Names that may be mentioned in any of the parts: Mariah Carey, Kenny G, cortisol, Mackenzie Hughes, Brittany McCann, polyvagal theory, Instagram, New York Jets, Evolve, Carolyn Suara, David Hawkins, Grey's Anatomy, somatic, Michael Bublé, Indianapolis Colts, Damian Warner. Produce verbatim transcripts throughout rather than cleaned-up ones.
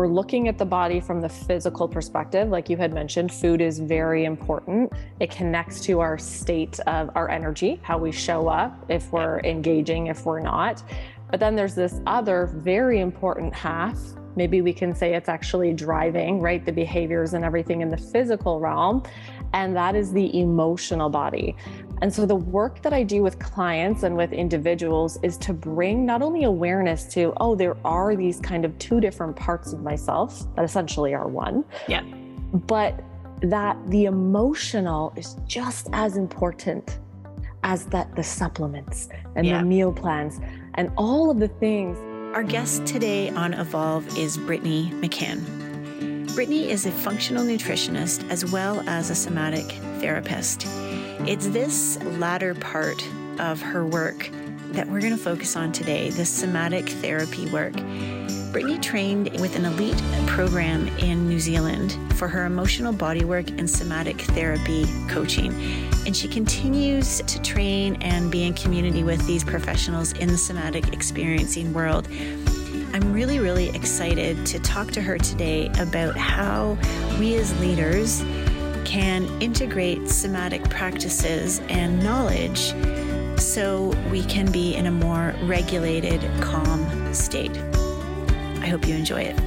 we're looking at the body from the physical perspective, like you had mentioned, food is very important. It connects to our state of our energy, how we show up, if we're engaging, if we're not. But then there's this other very important half. Maybe we can say it's actually driving, right? The behaviors and everything in the physical realm. And that is the emotional body. And so the work that I do with clients and with individuals is to bring not only awareness to, oh, there are these kind of two different parts of myself that essentially are one. Yeah. But that the emotional is just as important as that the supplements and yeah. the meal plans and all of the things. Our guest today on Evolve is Brittany McCann. Brittany is a functional nutritionist as well as a somatic therapist. It's this latter part of her work that we're going to focus on today, this somatic therapy work. Brittany trained with an elite program in New Zealand for her emotional bodywork and somatic therapy coaching. And she continues to train and be in community with these professionals in the somatic experiencing world. I'm really, really excited to talk to her today about how we as leaders can integrate somatic practices and knowledge so we can be in a more regulated, calm state. I hope you enjoy it.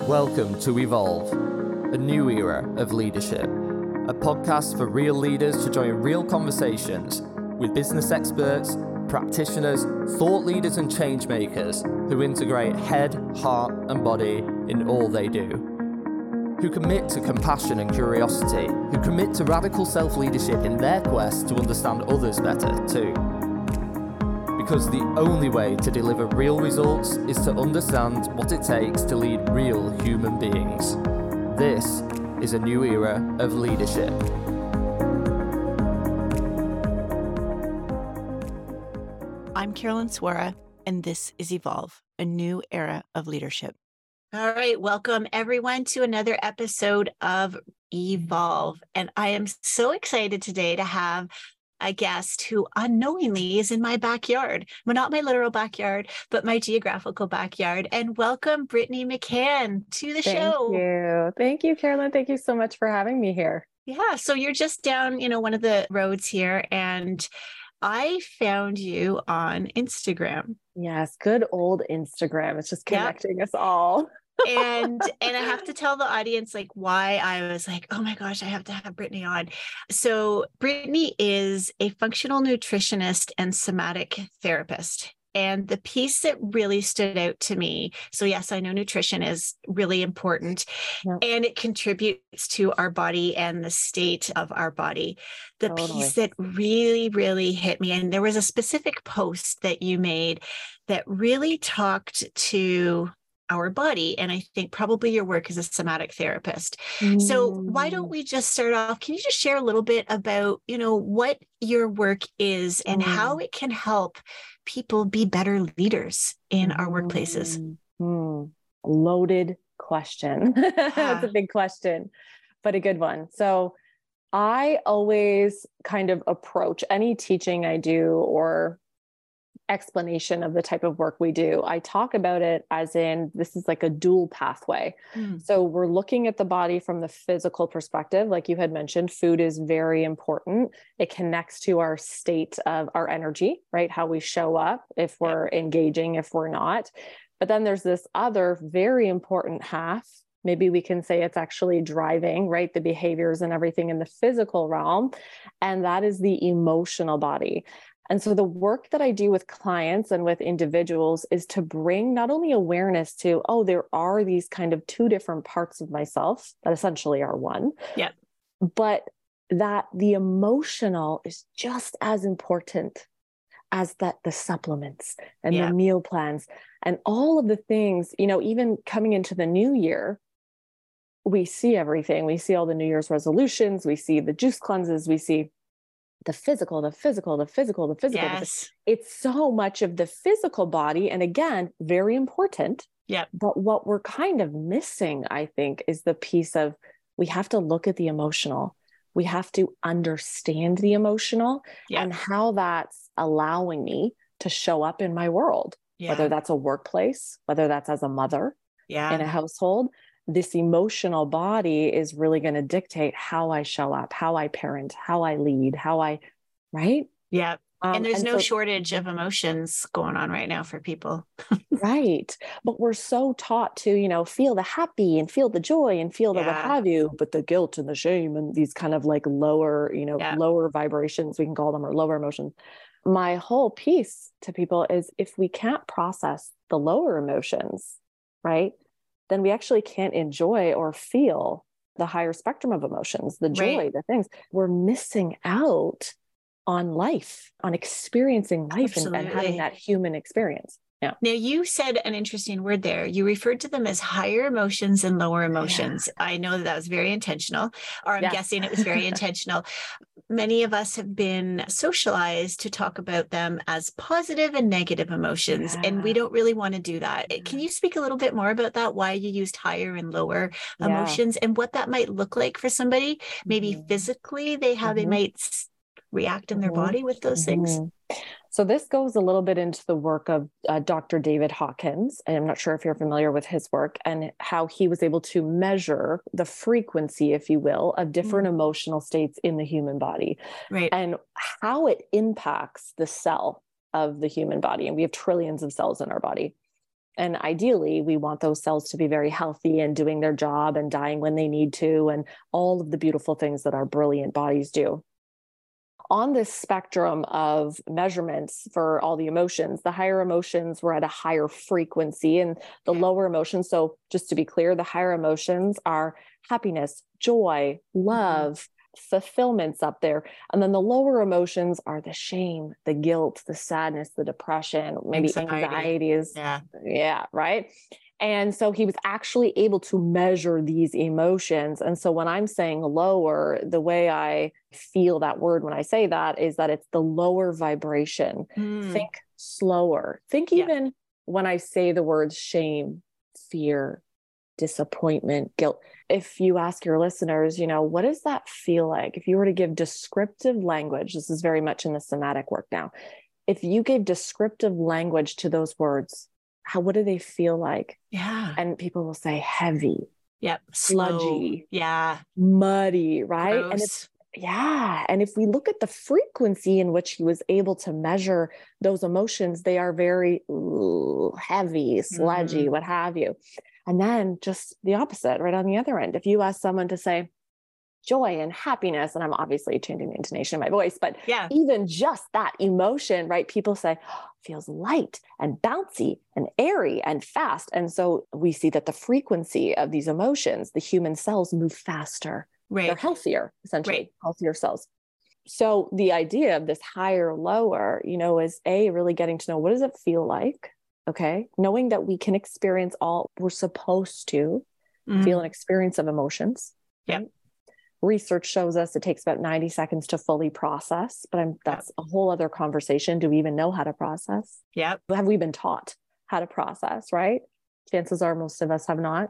Welcome to Evolve, a new era of leadership. A podcast for real leaders to join real conversations with business experts, practitioners, thought leaders, and change makers who integrate head, heart, and body in all they do. Who commit to compassion and curiosity, who commit to radical self-leadership in their quest to understand others better too. Because the only way to deliver real results is to understand what it takes to lead real human beings. This is a new era of leadership. I'm Carolyn Suara, and this is Evolve, a new era of leadership. All right, welcome everyone to another episode of Evolve. And I am so excited today to have a guest who unknowingly is in my backyard. Well, not my literal backyard, but my geographical backyard. And welcome Brittany McCann to the Thank show. Thank you. Thank you, Carolyn. Thank you so much for having me here. Yeah. So you're just down, you know, one of the roads here, and I found you on Instagram. Yes. Good old Instagram. It's just connecting yep. us all. and and I have to tell the audience like why I was like, oh my gosh, I have to have Brittany on. So Brittany is a functional nutritionist and somatic therapist. And the piece that really stood out to me, so yes, I know nutrition is really important yeah. and it contributes to our body and the state of our body. The totally. piece that really, really hit me, and there was a specific post that you made that really talked to our body. And I think probably your work as a somatic therapist. Mm. So why don't we just start off? Can you just share a little bit about, you know, what your work is and mm. how it can help people be better leaders in mm. our workplaces? Mm. Loaded question. Yeah. That's a big question, but a good one. So I always kind of approach any teaching I do or explanation of the type of work we do. I talk about it as in, this is like a dual pathway. Mm. So we're looking at the body from the physical perspective. Like you had mentioned, food is very important. It connects to our state of our energy, right? How we show up, if we're engaging, if we're not. But then there's this other very important half. Maybe we can say it's actually driving, right? The behaviors and everything in the physical realm. And that is the emotional body. And so the work that I do with clients and with individuals is to bring not only awareness to, oh, there are these kind of two different parts of myself that essentially are one, yeah. but that the emotional is just as important as that the supplements and yeah. the meal plans and all of the things, you know, even coming into the new year, we see everything. We see all the New Year's resolutions. We see the juice cleanses. We see the physical, the physical, the physical, the physical. Yes. It's so much of the physical body. And again, very important. Yeah. But what we're kind of missing, I think, is the piece of, we have to look at the emotional. we have to understand the emotional yeah. and how that's allowing me to show up in my world, yeah. whether that's a workplace, whether that's as a mother yeah. in a household. This emotional body is really going to dictate how I show up, how I parent, how I lead, how I, right? Yeah. Um, and there's and no so, shortage of emotions going on right now for people. Right. But we're so taught to, you know, feel the happy and feel the joy and feel yeah. the what have you, but the guilt and the shame and these kind of like lower, you know, yeah. lower vibrations, we can call them, or lower emotions. My whole piece to people is if we can't process the lower emotions, right, then we actually can't enjoy or feel the higher spectrum of emotions, the joy, right. the things. We're missing out on life, on experiencing life and, and having that human experience. Yeah. Now you said an interesting word there. You referred to them as higher emotions and lower emotions. Yeah. I know that that was very intentional, or I'm yeah. guessing it was very intentional. Many of us have been socialized to talk about them as positive and negative emotions, yeah. and we don't really want to do that. Yeah. Can you speak a little bit more about that? Why you used higher and lower yeah. emotions and what that might look like for somebody? Maybe mm-hmm. physically they have, mm-hmm. they might react in their body with those things. Mm-hmm. So this goes a little bit into the work of uh, Doctor David Hawkins. And I'm not sure if you're familiar with his work and how he was able to measure the frequency, if you will, of different mm-hmm. emotional states in the human body, right? And how it impacts the cell of the human body. And we have trillions of cells in our body. And ideally, we want those cells to be very healthy and doing their job and dying when they need to, and all of the beautiful things that our brilliant bodies do. On this spectrum of measurements for all the emotions, the higher emotions were at a higher frequency and the lower emotions. So just to be clear, the higher emotions are happiness, joy, love, mm-hmm. fulfillment's up there. And then the lower emotions are the shame, the guilt, the sadness, the depression, maybe anxiety. anxieties. Yeah. Yeah. Right. And so he was actually able to measure these emotions. And so when I'm saying lower, the way I feel that word when I say that is that it's the lower vibration. Mm. Think slower. Think even yeah. when I say the words shame, fear, disappointment, guilt. If you ask your listeners, you know, what does that feel like? If you were to give descriptive language, this is very much in the somatic work now. If you gave descriptive language to those words, how, what do they feel like? Yeah. And people will say heavy. Yep. Sludgy. Yeah. Muddy. Right. Gross. And it's, yeah. And if we look at the frequency in which he was able to measure those emotions, they are very ooh, heavy, sludgy, mm-hmm. what have you. And then just the opposite, right on the other end. If you ask someone to say joy and happiness, and I'm obviously changing the intonation of my voice, but yeah. even just that emotion, right? People say, oh, it feels light and bouncy and airy and fast. And so we see that the frequency of these emotions, the human cells move faster. Right. They're healthier, essentially, right. healthier cells. So the idea of this higher, lower, you know, is A, really getting to know what does it feel like? Okay. Knowing that we can experience all we're supposed to mm-hmm. feel an experience of emotions. Yeah. Right? Research shows us it takes about ninety seconds to fully process, but I'm, that's a whole other conversation. Do we even know how to process? Yeah. Have we been taught how to process, right? Chances are most of us have not.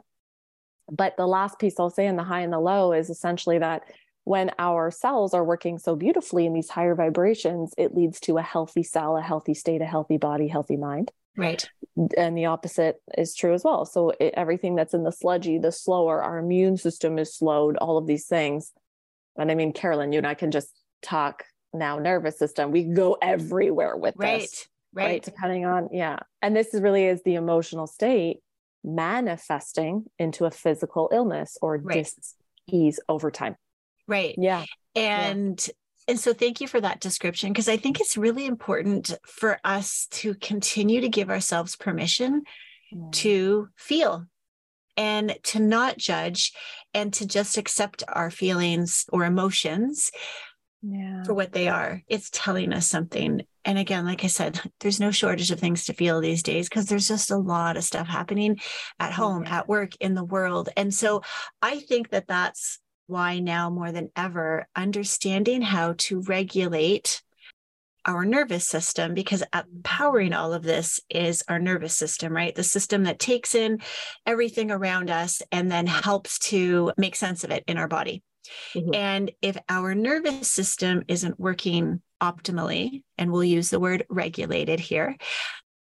But the last piece I'll say in the high and the low is essentially that when our cells are working so beautifully in these higher vibrations, it leads to a healthy cell, a healthy state, a healthy body, healthy mind. Right. And the opposite is true as well. So it, everything that's in the sludgy, the slower, our immune system is slowed, all of these things. And I mean, Carolyn, you and I can just talk now nervous system. We go everywhere with right. this. Right. Right. Depending on, yeah. And this is really is the emotional state manifesting into a physical illness or right. dis-ease over time. Right. Yeah. And yeah. And so thank you for that description, because I think it's really important for us to continue to give ourselves permission yeah. to feel and to not judge and to just accept our feelings or emotions yeah. for what they are. It's telling us something. And again, like I said, there's no shortage of things to feel these days because there's just a lot of stuff happening at home, yeah. at work, in the world. And so I think that that's why now more than ever, understanding how to regulate our nervous system, because powering all of this is our nervous system, right? The system that takes in everything around us and then helps to make sense of it in our body. Mm-hmm. And if our nervous system isn't working optimally, and we'll use the word regulated here,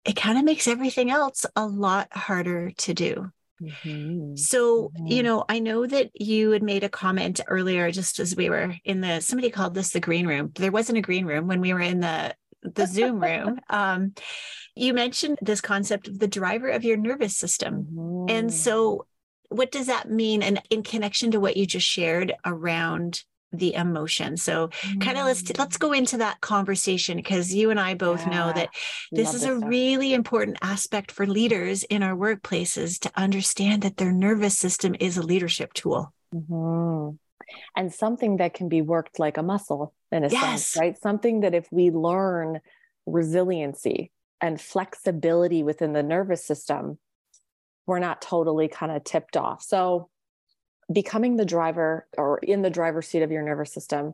it kind of makes everything else a lot harder to do. Mm-hmm. So, mm-hmm. you know, I know that you had made a comment earlier, just as we were in the, somebody called this the green room. There wasn't a green room when we were in the, the Zoom room. Um, you mentioned this concept of the driver of your nervous system. Mm-hmm. And so what does that mean? And in connection to what you just shared around the emotion. So mm-hmm. kind of let's, let's go into that conversation, because you and I both yeah. know that this Love is this a stuff. really important aspect for leaders in our workplaces to understand that their nervous system is a leadership tool. Mm-hmm. And something that can be worked like a muscle in a yes. sense, right? Something that if we learn resiliency and flexibility within the nervous system, we're not totally kind of tipped off. So becoming the driver or in the driver's seat of your nervous system,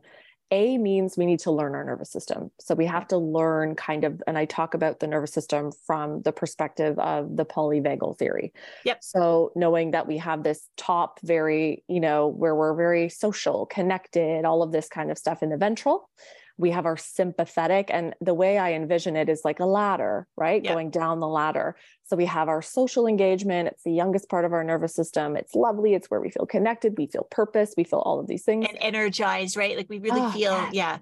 A, means we need to learn our nervous system. So we have to learn kind of, and I talk about the nervous system from the perspective of the polyvagal theory. Yep. So knowing that we have this top very, you know, where we're very social, connected, all of this kind of stuff in the ventral. We have our sympathetic, and the way I envision it is like a ladder, right? Yep. Going down the ladder. So we have our social engagement. It's the youngest part of our nervous system. It's lovely. It's where we feel connected. We feel purpose. We feel all of these things. And energized, right? Like we really oh, feel, yes. yeah.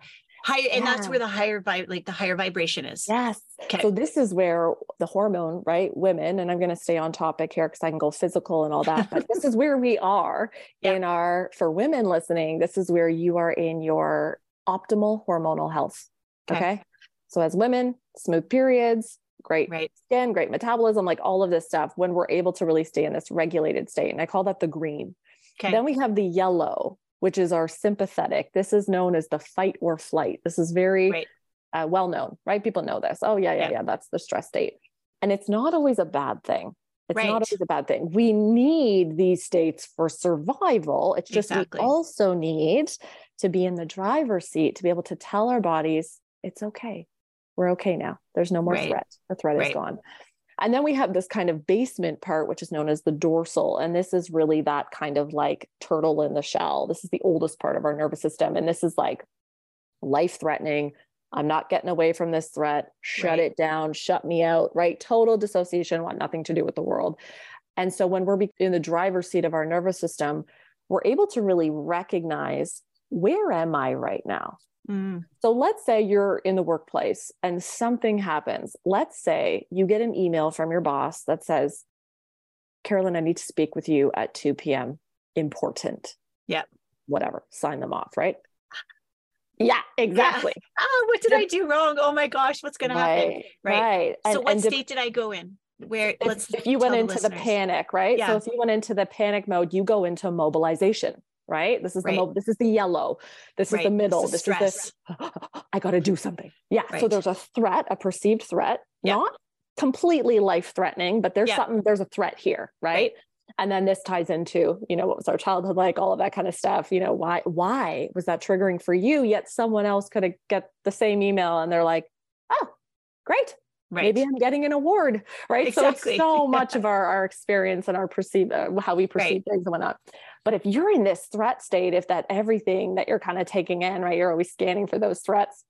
Higher, yeah. And that's where the higher, vib- like the higher vibration is. Yes. Okay. So this is where the hormone, right? Women, and I'm going to stay on topic here because I can go physical and all that, but this is where we are yeah. in our, for women listening, this is where you are in your optimal hormonal health. Okay. okay. So as women, smooth periods, great right. skin, great metabolism, like all of this stuff, when we're able to really stay in this regulated state. And I call that the green. Okay. Then we have the yellow, which is our sympathetic. This is known as the fight or flight. This is very right. uh, well known, right? People know this. Oh yeah, yeah, yeah, yeah. That's the stress state. And it's not always a bad thing. It's right. not always a bad thing. We need these states for survival. It's just exactly. we also need to be in the driver's seat, to be able to tell our bodies, it's okay. We're okay now. There's no more right. threat. The threat right. is gone. And then we have this kind of basement part, which is known as the dorsal. And this is really that kind of like turtle in the shell. This is the oldest part of our nervous system. And this is like life-threatening. I'm not getting away from this threat. Shut right. it down. Shut me out. Right? Total dissociation. Want nothing to do with the world. And so when we're in the driver's seat of our nervous system, we're able to really recognize, where am I right now? Mm. So let's say you're in the workplace and something happens. Let's say you get an email from your boss that says, Carolyn, I need to speak with you at two p.m. Important. Yep. Whatever. Sign them off, right? Yeah, exactly. Yeah. Oh, what did I do wrong? Oh my gosh, what's going right, to happen? Right. right. And, so what and state did I go in? Where if, let's if you went into the, the panic, right? Yeah. So if you went into the panic mode, you go into mobilization. Right. This is right. the, mo- this is the yellow. This right. is the middle. This is, this is this. Oh, I got to do something. Yeah. Right. So there's a threat, a perceived threat, yeah. not completely life threatening, but there's yeah. something, there's a threat here. Right? right. And then this ties into, you know, what was our childhood like, all of that kind of stuff. You know, why, why was that triggering for you? Yet someone else could have get the same email and they're like, oh, great. Right. Maybe I'm getting an award, right? Exactly. So it's so yeah. much of our, our experience and our perceive, uh, how we perceive right. things and whatnot. But if you're in this threat state, if that everything that you're kind of taking in, right, you're always scanning for those threats.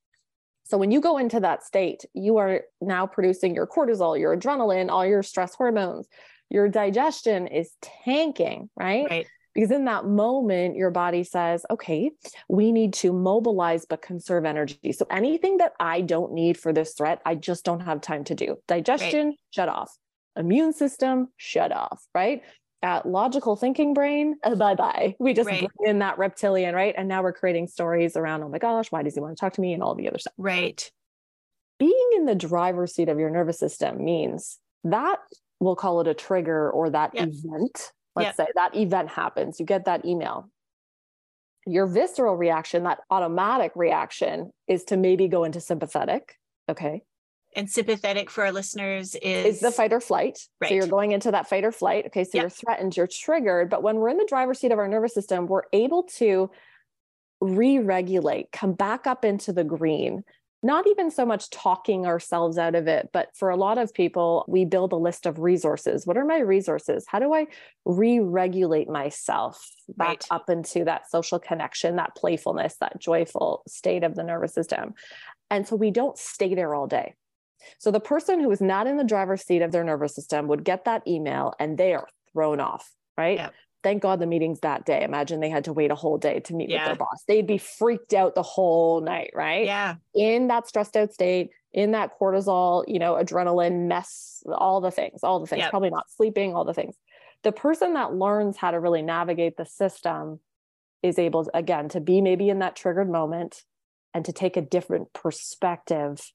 So when you go into that state, you are now producing your cortisol, your adrenaline, all your stress hormones, your digestion is tanking, right? Right. Because in that moment, your body says, okay, we need to mobilize, but conserve energy. So anything that I don't need for this threat, I just don't have time to do. Digestion, right. shut off. Immune system, shut off, right? Uh, logical thinking brain, uh, bye-bye. We just right. bring in that reptilian, right? And now we're creating stories around, oh my gosh, why does he want to talk to me? And all the other stuff. Right. Being in the driver's seat of your nervous system means that, we'll call it a trigger or that yep. event. Let's yep. say that event happens. You get that email. Your visceral reaction, that automatic reaction, is to maybe go into sympathetic. Okay. And sympathetic for our listeners is, is the fight or flight. Right. So you're going into that fight or flight. Okay. So yep. you're threatened, you're triggered. But when we're in the driver's seat of our nervous system, we're able to re-regulate, come back up into the green, not even so much talking ourselves out of it, but for a lot of people, we build a list of resources. What are my resources? How do I re-regulate myself back right. up into that social connection, that playfulness, that joyful state of the nervous system? And so we don't stay there all day. So the person who is not in the driver's seat of their nervous system would get that email and they are thrown off, right? Yep. Thank God the meeting's that day. Imagine they had to wait a whole day to meet yeah. with their boss. They'd be freaked out the whole night, right? Yeah. In that stressed out state, in that cortisol, you know, adrenaline mess, all the things, all the things, yep. probably not sleeping, all the things. The person that learns how to really navigate the system is able to, again, to be maybe in that triggered moment and to take a different perspective,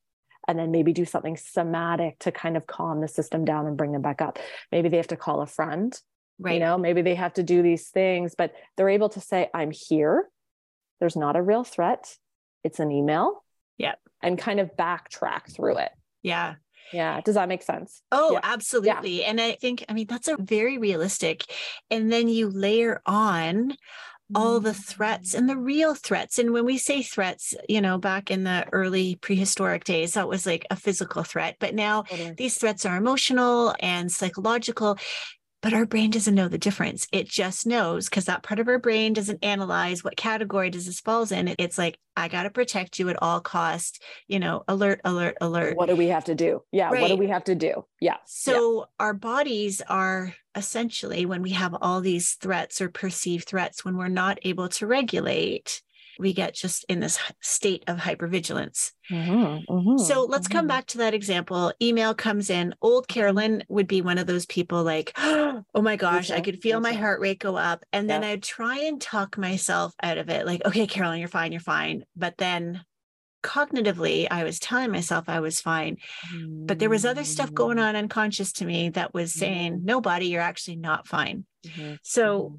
and then maybe do something somatic to kind of calm the system down and bring them back up. Maybe they have to call a friend. Right. You know, maybe they have to do these things, but they're able to say, I'm here. There's not a real threat. It's an email. Yeah. And kind of backtrack through it. Yeah. Yeah. Does that make sense? Oh, yeah. Absolutely. Yeah. And I think, I mean, that's a very realistic. And then you layer on all the threats and the real threats. And when we say threats, you know, back in the early prehistoric days, that was like a physical threat. But now these threats are emotional and psychological. But our brain doesn't know the difference. It just knows because that part of our brain doesn't analyze what category does this falls in. It's like, I got to protect you at all costs, you know, alert, alert, alert. What do we have to do? Yeah. Right. What do we have to do? Yeah. So yeah. our bodies are essentially, when we have all these threats or perceived threats, when we're not able to regulate, we get just in this state of hypervigilance. Mm-hmm, mm-hmm, so let's mm-hmm. come back to that example. Email comes in. Old Carolyn would be one of those people like, oh my gosh, okay. I could feel okay. my heart rate go up. And yeah. then I'd try and talk myself out of it. Like, okay, Carolyn, you're fine. You're fine. But then cognitively, I was telling myself I was fine, mm-hmm. but there was other stuff going on unconscious to me that was mm-hmm. saying, no, body, you're actually not fine. Mm-hmm. So mm-hmm.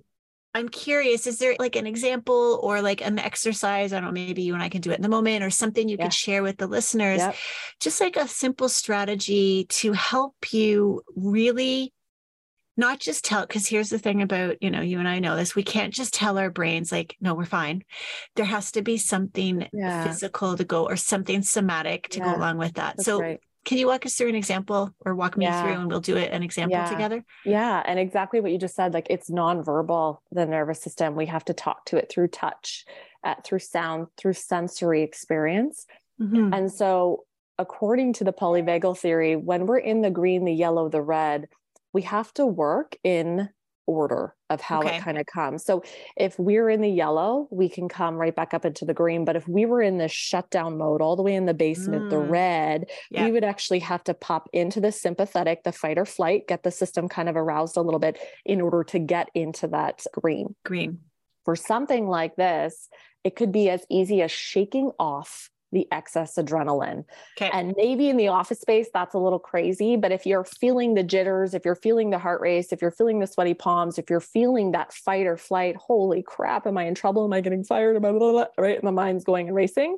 I'm curious, is there like an example or like an exercise? I don't know, maybe you and I can do it in the moment or something you yeah. could share with the listeners, yep. just like a simple strategy to help you really not just tell, because here's the thing about, you know, you and I know this, we can't just tell our brains like, no, we're fine. There has to be something yeah. physical to go or something somatic to yeah. go along with that. That's so right. Can you walk us through an example or walk me yeah. through and we'll do it an example yeah. together? Yeah. And exactly what you just said, like it's nonverbal, the nervous system. We have to talk to it through touch, uh, through sound, through sensory experience. Mm-hmm. And so according to the polyvagal theory, when we're in the green, the yellow, the red, we have to work in order of how okay. it kind of comes. So if we're in the yellow, we can come right back up into the green. But if we were in this shutdown mode, all the way in the basement, mm. the red, yeah. we would actually have to pop into the sympathetic, the fight or flight, get the system kind of aroused a little bit in order to get into that green. Green. For something like this, it could be as easy as shaking off the excess adrenaline. Okay. And maybe in the office space, that's a little crazy, but if you're feeling the jitters, if you're feeling the heart race, if you're feeling the sweaty palms, if you're feeling that fight or flight, holy crap, am I in trouble? Am I getting fired? Am I blah, blah, blah, right? My mind's going and racing.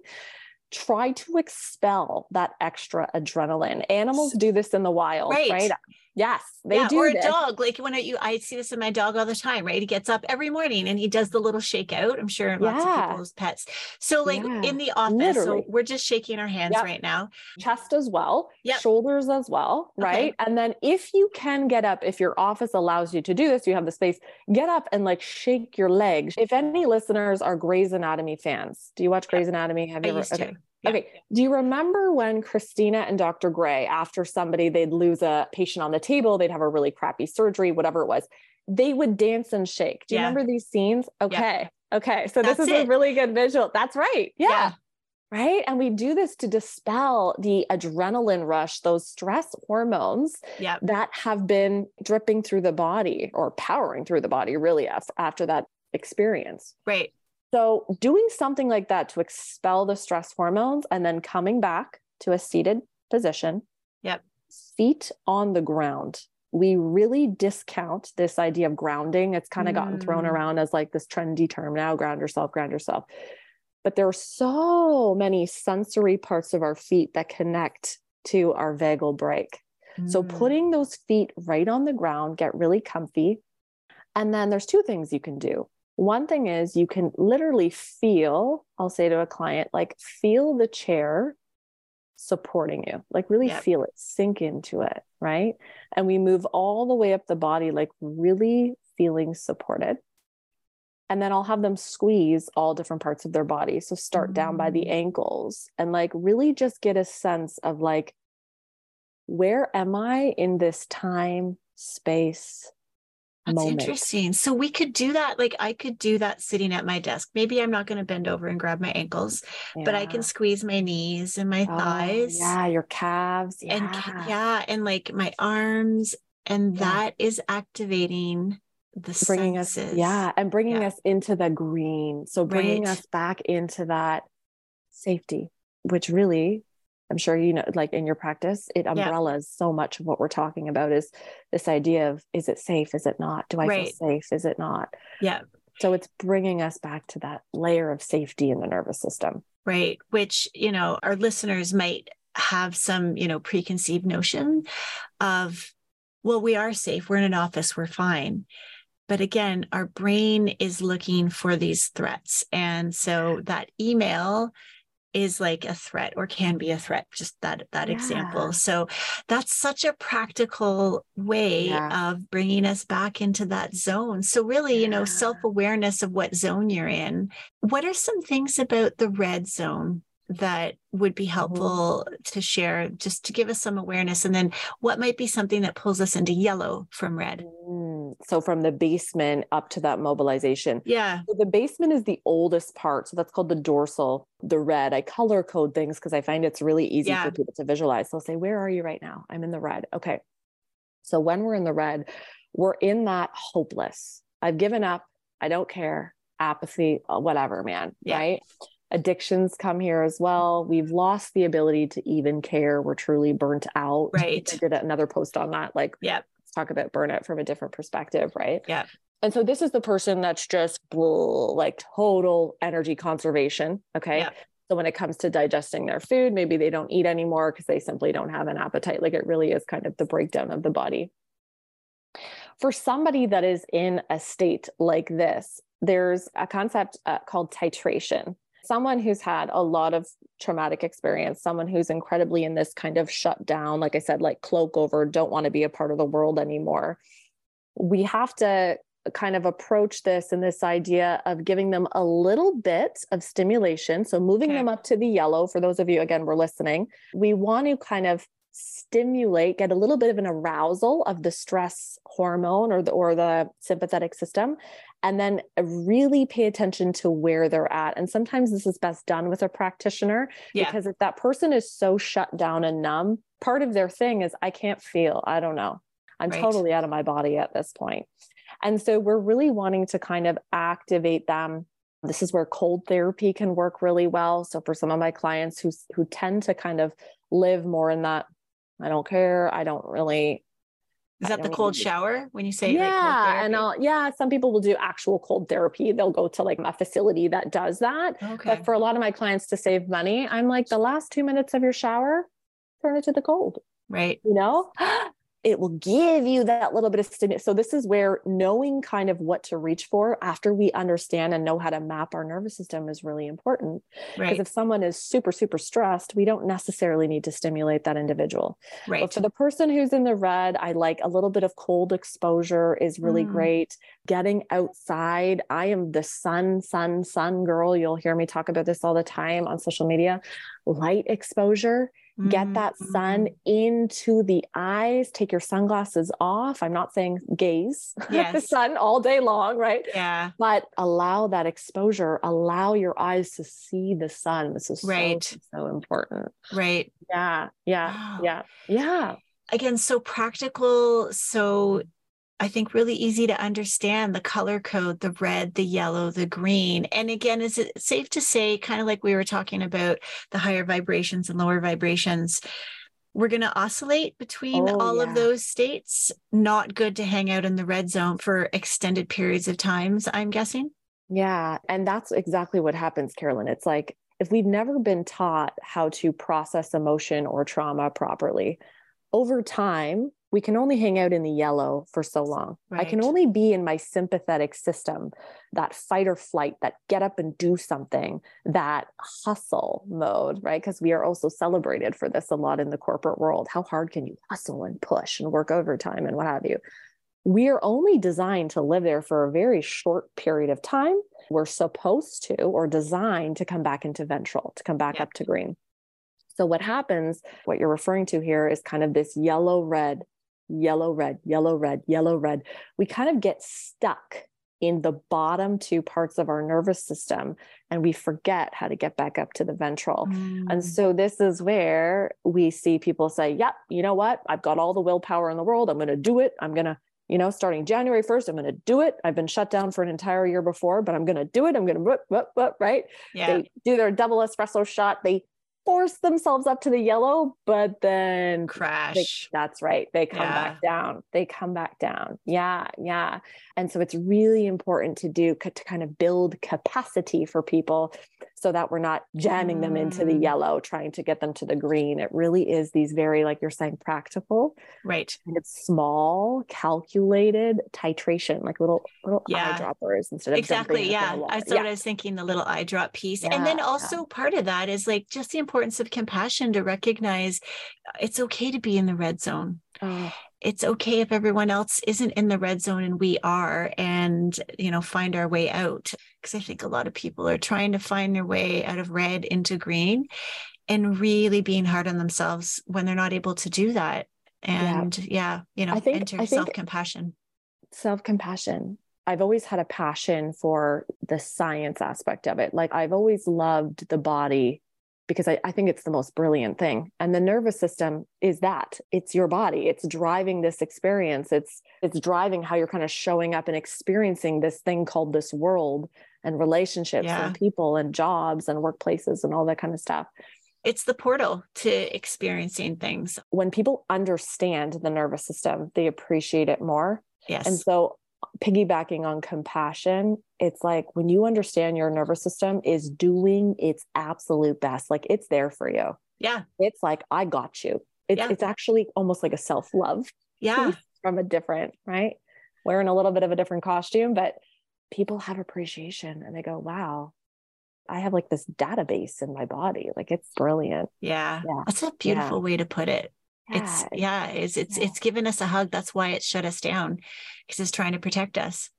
Try to expel that extra adrenaline. Animals do this in the wild, right? right? Yes, they yeah, do. Or a this. dog, like when you, I see this in my dog all the time, right? He gets up every morning and he does the little shake out. I'm sure lots yeah. of people's pets. So like yeah. in the office, Literally. so we're just shaking our hands yep. right now. Chest as well, yep. shoulders as well, right? Okay. And then if you can get up, if your office allows you to do this, you have the space, get up and like shake your legs. If any listeners are Grey's Anatomy fans, do you watch Grey's yep. Anatomy? Have you I ever? Used okay. to. Yeah. Okay. Do you remember when Christina and Doctor Gray, after somebody, they'd lose a patient on the table, they'd have a really crappy surgery, whatever it was, they would dance and shake. Do you yeah. remember these scenes? Okay. Yeah. Okay. So That's this is it. a really good visual. That's right. Yeah. yeah. Right. And we do this to dispel the adrenaline rush, those stress hormones yep. that have been dripping through the body or powering through the body really after that experience. Right. So doing something like that to expel the stress hormones and then coming back to a seated position, yep. feet on the ground. We really discount this idea of grounding. It's kind of mm. gotten thrown around as like this trendy term now, ground yourself, ground yourself. But there are so many sensory parts of our feet that connect to our vagal break. Mm. So putting those feet right on the ground, get really comfy. And then there's two things you can do. One thing is you can literally feel, I'll say to a client, like feel the chair supporting you, like really yep. feel it, sink into it. Right. And we move all the way up the body, like really feeling supported. And then I'll have them squeeze all different parts of their body. So start mm-hmm. down by the ankles and like really just get a sense of like, where am I in this time, space, That's moment? Interesting. So we could do that. Like I could do that sitting at my desk. Maybe I'm not going to bend over and grab my ankles, yeah. but I can squeeze my knees and my oh, thighs. Yeah. Your calves. Yeah. And yeah. And like my arms. And yeah. that is activating the bringing senses. Us, yeah. And bringing yeah. us into the green. So bringing right. us back into that safety, which really, I'm sure, you know, like in your practice, it umbrellas yeah. so much of what we're talking about is this idea of, is it safe? Is it not? Do I right. feel safe? Is it not? Yeah. So it's bringing us back to that layer of safety in the nervous system. Right. Which, you know, our listeners might have some, you know, preconceived notion of, well, we are safe. We're in an office. We're fine. But again, our brain is looking for these threats. And so that email is like a threat or can be a threat, just that, that yeah. example. So that's such a practical way yeah. of bringing us back into that zone. So really, yeah. you know, self-awareness of what zone you're in. What are some things about the red zone that would be helpful mm-hmm. to share, just to give us some awareness? And then what might be something that pulls us into yellow from red? Mm. So from the basement up to that mobilization. Yeah. So the basement is the oldest part. So that's called the dorsal, the red. I color code things because I find it's really easy yeah. for people to visualize. So I'll say, where are you right now? I'm in the red. Okay. So when we're in the red, we're in that hopeless. I've given up. I don't care. Apathy, whatever, man. Yeah. Right. Addictions come here as well. We've lost the ability to even care. We're truly burnt out. Right. I did another post on that. Like, yeah, let's talk about burnout from a different perspective. Right. Yeah. And so this is the person that's just like total energy conservation. Okay. Yeah. So when it comes to digesting their food, maybe they don't eat anymore because they simply don't have an appetite. Like it really is kind of the breakdown of the body. For somebody that is in a state like this, there's a concept uh, called titration. Someone who's had a lot of traumatic experience, someone who's incredibly in this kind of shut down, like I said, like cloak over, don't want to be a part of the world anymore. We have to kind of approach this in this idea of giving them a little bit of stimulation. So moving okay. them up to the yellow, for those of you, again, we're listening, we want to kind of stimulate, get a little bit of an arousal of the stress hormone or the, or the sympathetic system, and then really pay attention to where they're at. And sometimes this is best done with a practitioner yeah. because if that person is so shut down and numb, part of their thing is, I can't feel, I don't know. I'm right. totally out of my body at this point. And so we're really wanting to kind of activate them. This is where cold therapy can work really well. So for some of my clients who, who tend to kind of live more in that, I don't care. I don't really. Is that the cold really shower when you say? Yeah. Like cold and I'll, yeah, some people will do actual cold therapy. They'll go to like a facility that does that. Okay. But for a lot of my clients to save money, I'm like, the last two minutes of your shower, turn it to the cold. Right. You know, it will give you that little bit of stimulus. So this is where knowing kind of what to reach for after we understand and know how to map our nervous system is really important. Right. Because if someone is super, super stressed, we don't necessarily need to stimulate that individual. Right. But for the person who's in the red, I like a little bit of cold exposure is really mm. great. Getting outside. I am the sun, sun, sun girl. You'll hear me talk about this all the time on social media. Light exposure. Get that sun into the eyes, take your sunglasses off. I'm not saying gaze yes. at the sun all day long, right? Yeah. But allow that exposure, allow your eyes to see the sun. This is right. so, so important. Right. Yeah. Yeah. Wow. Yeah. Yeah. Again, so practical. So I think really easy to understand the color code, the red, the yellow, the green. And again, is it safe to say, kind of like we were talking about the higher vibrations and lower vibrations, we're going to oscillate between oh, all yeah. of those states? Not good to hang out in the red zone for extended periods of times, I'm guessing. Yeah. And that's exactly what happens, Carolyn. It's like, if we've never been taught how to process emotion or trauma properly, over time, we can only hang out in the yellow for so long. Right. I can only be in my sympathetic system, that fight or flight, that get up and do something, that hustle mode, right? Because we are also celebrated for this a lot in the corporate world. How hard can you hustle and push and work overtime and what have you? We're only designed to live there for a very short period of time. We're supposed to, or designed to come back into ventral, to come back yeah. up to green. So what happens, what you're referring to here is kind of this yellow, red, yellow, red, yellow, red, yellow, red. We kind of get stuck in the bottom two parts of our nervous system, and we forget how to get back up to the ventral. Mm. And so this is where we see people say, yep, you know what? I've got all the willpower in the world. I'm going to do it. I'm going to, you know, starting January first, I'm going to do it. I've been shut down for an entire year before, but I'm going to do it. I'm going to, whoop, whoop, whoop, right? Yeah. They do their double espresso shot. They force themselves up to the yellow, but then crash. They, that's right. They come yeah. back down. They come back down. Yeah. Yeah. And so it's really important to do, to kind of build capacity for people so that we're not jamming mm. them into the yellow, trying to get them to the green. It really is these very, like you're saying, practical, right? And it's small, calculated titration, like little, little yeah. eyedroppers instead of exactly. Yeah. I sort yeah. of was thinking the little eyedrop piece. Yeah, and then also yeah. part of that is like just the importance importance of compassion to recognize it's okay to be in the red zone. Oh. It's okay if everyone else isn't in the red zone and we are, and, you know, find our way out. Because I think a lot of people are trying to find their way out of red into green and really being hard on themselves when they're not able to do that. And yeah, yeah you know, I think, enter I think self-compassion. Self-compassion. I've always had a passion for the science aspect of it. Like I've always loved the body, because I, I think it's the most brilliant thing. And the nervous system is that it's your body. It's driving this experience. It's, it's driving how you're kind of showing up and experiencing this thing called this world and relationships yeah. and people and jobs and workplaces and all that kind of stuff. It's the portal to experiencing things. When people understand the nervous system, they appreciate it more. Yes. And so piggybacking on compassion, it's like when you understand your nervous system is doing its absolute best, like it's there for you. Yeah. It's like, I got you. It's, yeah. it's actually almost like a self-love. Yeah. From a different, right? Wearing a little bit of a different costume, but people have appreciation and they go, wow, I have like this database in my body. Like it's brilliant. Yeah. yeah. That's a beautiful yeah. way to put it. Yeah. It's yeah, it's it's yeah. it's given us a hug. That's why it shut us down, because it's trying to protect us.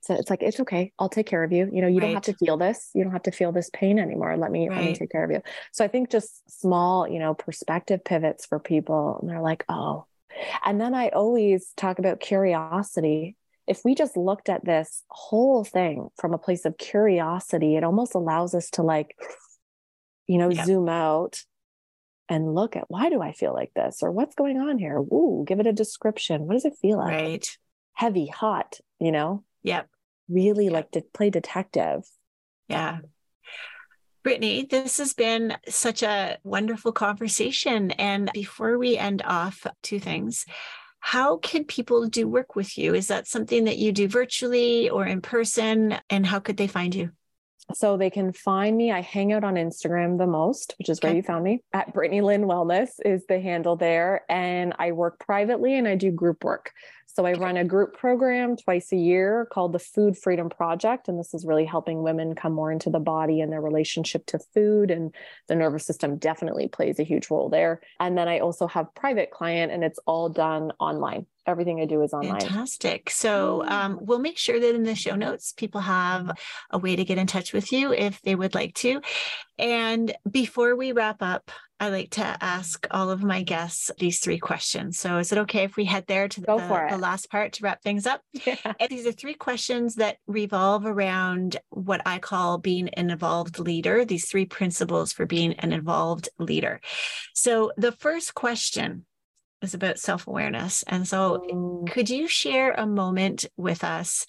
So it's like, it's okay. I'll take care of you. You know, you right. don't have to feel this. You don't have to feel this pain anymore. Let me, right. let me take care of you. So I think just small, you know, perspective pivots for people. And they're like, oh, and then I always talk about curiosity. If we just looked at this whole thing from a place of curiosity, it almost allows us to like, you know, yeah. zoom out and look at, why do I feel like this? Or what's going on here? Ooh, give it a description. What does it feel like? Right. Heavy, hot, you know? Yep. Really yep. like to play detective. Yeah. Brittany, this has been such a wonderful conversation. And before we end off, two things. How can people do work with you? Is that something that you do virtually or in person? And how could they find you? So they can find me. I hang out on Instagram the most, which is okay. where you found me, at Brittany Lynn Wellness is the handle there. And I work privately and I do group work. So I okay. run a group program twice a year called the Food Freedom Project. And this is really helping women come more into the body and their relationship to food, and the nervous system definitely plays a huge role there. And then I also have private client, and it's all done online. Everything I do is online. Fantastic. So um, we'll make sure that in the show notes, people have a way to get in touch with you if they would like to. And before we wrap up, I like to ask all of my guests these three questions. So is it okay if we head there to the, the last part to wrap things up? Yeah. And these are three questions that revolve around what I call being an evolved leader, these three principles for being an evolved leader. So the first question is about self-awareness. And so mm. could you share a moment with us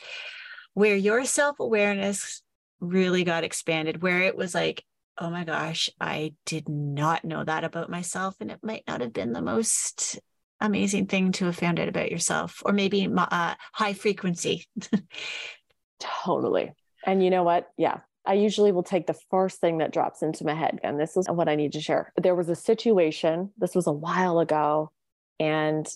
where your self-awareness really got expanded, where it was like, oh my gosh, I did not know that about myself. And it might not have been the most amazing thing to have found out about yourself, or maybe uh, high frequency. Totally. And you know what? Yeah. I usually will take the first thing that drops into my head. And this is what I need to share. There was a situation, this was a while ago, and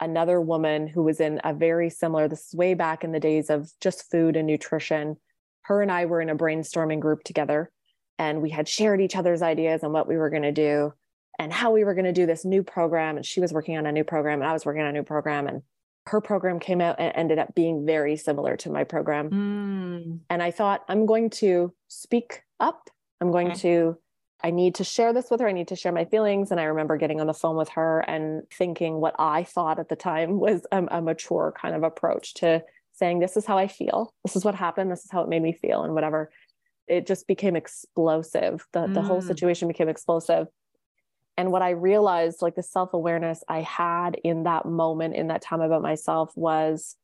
another woman who was in a very similar, this is way back in the days of just food and nutrition. Her and I were in a brainstorming group together, and we had shared each other's ideas on what we were going to do and how we were going to do this new program. And she was working on a new program and I was working on a new program, and her program came out and ended up being very similar to my program. Mm. And I thought, I'm going to speak up. I'm going okay. to, I need to share this with her. I need to share my feelings. And I remember getting on the phone with her and thinking what I thought at the time was um, a mature kind of approach to saying, this is how I feel. This is what happened. This is how it made me feel, and whatever. It just became explosive. The, mm. the whole situation became explosive. And what I realized, like the self-awareness I had in that moment, in that time about myself, was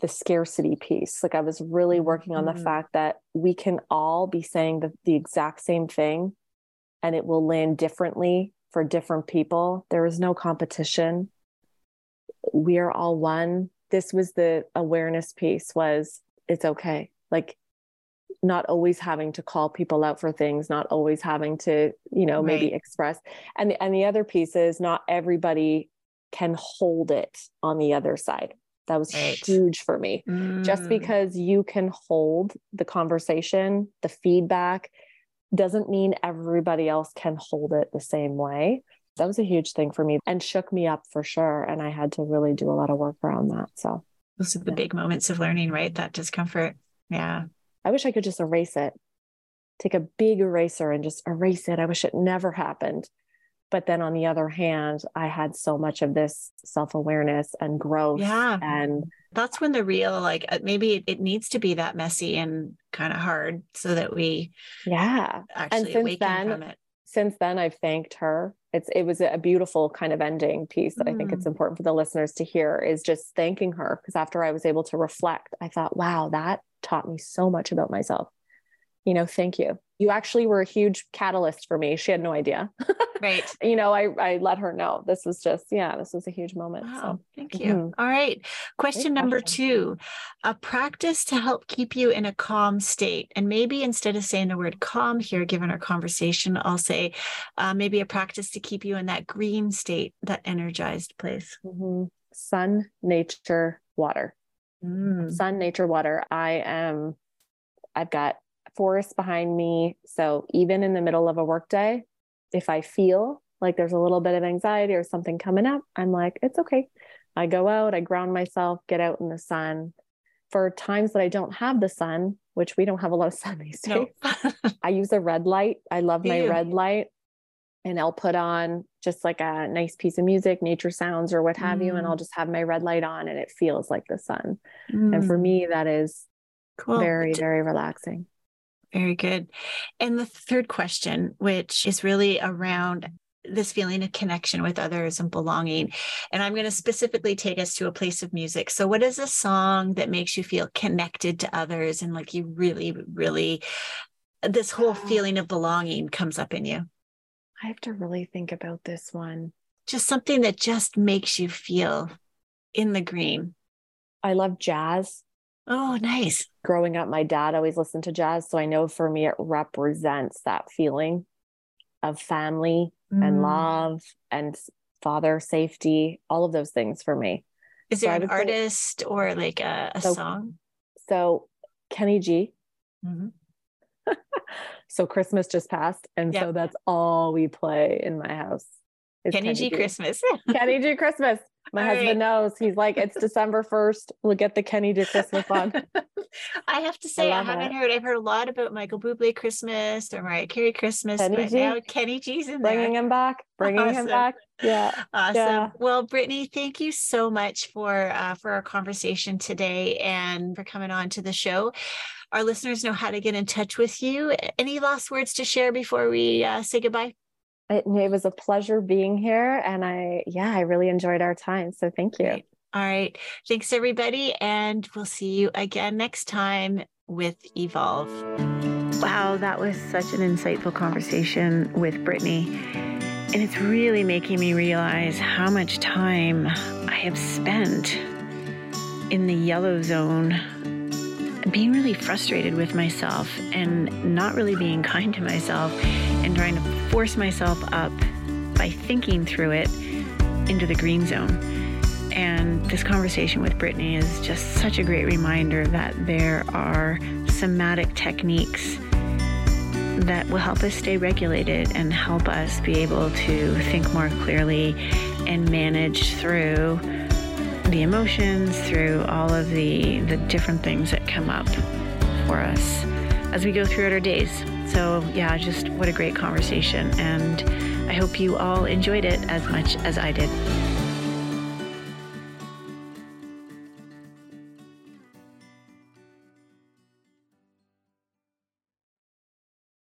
the scarcity piece. Like I was really working on mm. the fact that we can all be saying the, the exact same thing, and it will land differently for different people. There is no competition. We are all one. This was the awareness piece, was it's okay. Like not always having to call people out for things, not always having to, you know, right. maybe express. And the, and the other piece is not everybody can hold it on the other side. That was right. huge for me. Mm. Just because you can hold the conversation, the feedback, doesn't mean everybody else can hold it the same way. That was a huge thing for me and shook me up for sure. And I had to really do a lot of work around that. So those are the yeah. big moments of learning, right? That discomfort. Yeah. I wish I could just erase it, take a big eraser and just erase it. I wish it never happened. But then on the other hand, I had so much of this self-awareness and growth. Yeah. And that's when the real, like maybe it needs to be that messy and kind of hard so that we yeah. actually awaken then, from it. Since then I've thanked her. It's, it was a beautiful kind of ending piece that mm. I think it's important for the listeners to hear, is just thanking her. Because after I was able to reflect, I thought, wow, that taught me so much about myself. You know, thank you. You actually were a huge catalyst for me. She had no idea. Right. You know, I, I let her know this was just, yeah, this was a huge moment. Wow, so thank you. Mm-hmm. All right. Question Great number question. two, a practice to help keep you in a calm state. And maybe instead of saying the word calm here, given our conversation, I'll say uh, maybe a practice to keep you in that green state, that energized place. Mm-hmm. Sun, nature, water. Mm. Sun, nature, water. I am, I've got forest behind me. So even in the middle of a workday, if I feel like there's a little bit of anxiety or something coming up, I'm like, it's okay. I go out, I ground myself, get out in the sun. For times that I don't have the sun, which we don't have a lot of sun these days, no. I use a red light. I love my yeah. red light, and I'll put on just like a nice piece of music, nature sounds or what have mm. you. And I'll just have my red light on and it feels like the sun. Mm. And for me, that is cool. very, very relaxing. Very good. And the third question, which is really around this feeling of connection with others and belonging. And I'm going to specifically take us to a place of music. So what is a song that makes you feel connected to others? And like you really, really, this whole feeling of belonging comes up in you. I have to really think about this one. Just something that just makes you feel in the green. I love jazz. Oh, nice. Growing up, my dad always listened to jazz. So I know for me, it represents that feeling of family mm. and love and father safety, all of those things for me. Is there so an artist say, or like a, a so, song? So Kenny G. Mm-hmm. So Christmas just passed. And yep. so that's all we play in my house. Kenny, Kenny G, G Christmas. Kenny G Christmas. My All husband right. knows. He's like, it's December first. We'll get the Kenny G Christmas on. I have to say, I, I haven't it. heard. I've heard a lot about Michael Bublé Christmas or Mariah Carey Christmas, Kenny but G. now Kenny G's in there. Bringing him back. Bringing awesome. him back. Yeah. Awesome. Yeah. Well, Brittany, thank you so much for uh, for our conversation today and for coming on to the show. Our listeners know how to get in touch with you. Any last words to share before we uh, say goodbye? It, it was a pleasure being here. And I, yeah, I really enjoyed our time. So thank you. Great. All right. Thanks, everybody. And we'll see you again next time with Evolve. Wow, that was such an insightful conversation with Brittany. And it's really making me realize how much time I have spent in the yellow zone, being really frustrated with myself and not really being kind to myself and trying to force myself up by thinking through it into the green zone. And this conversation with Brittany is just such a great reminder that there are somatic techniques that will help us stay regulated and help us be able to think more clearly and manage through the emotions, through all of the, the different things that come up for us as we go throughout our days. So yeah, just what a great conversation. And I hope you all enjoyed it as much as I did.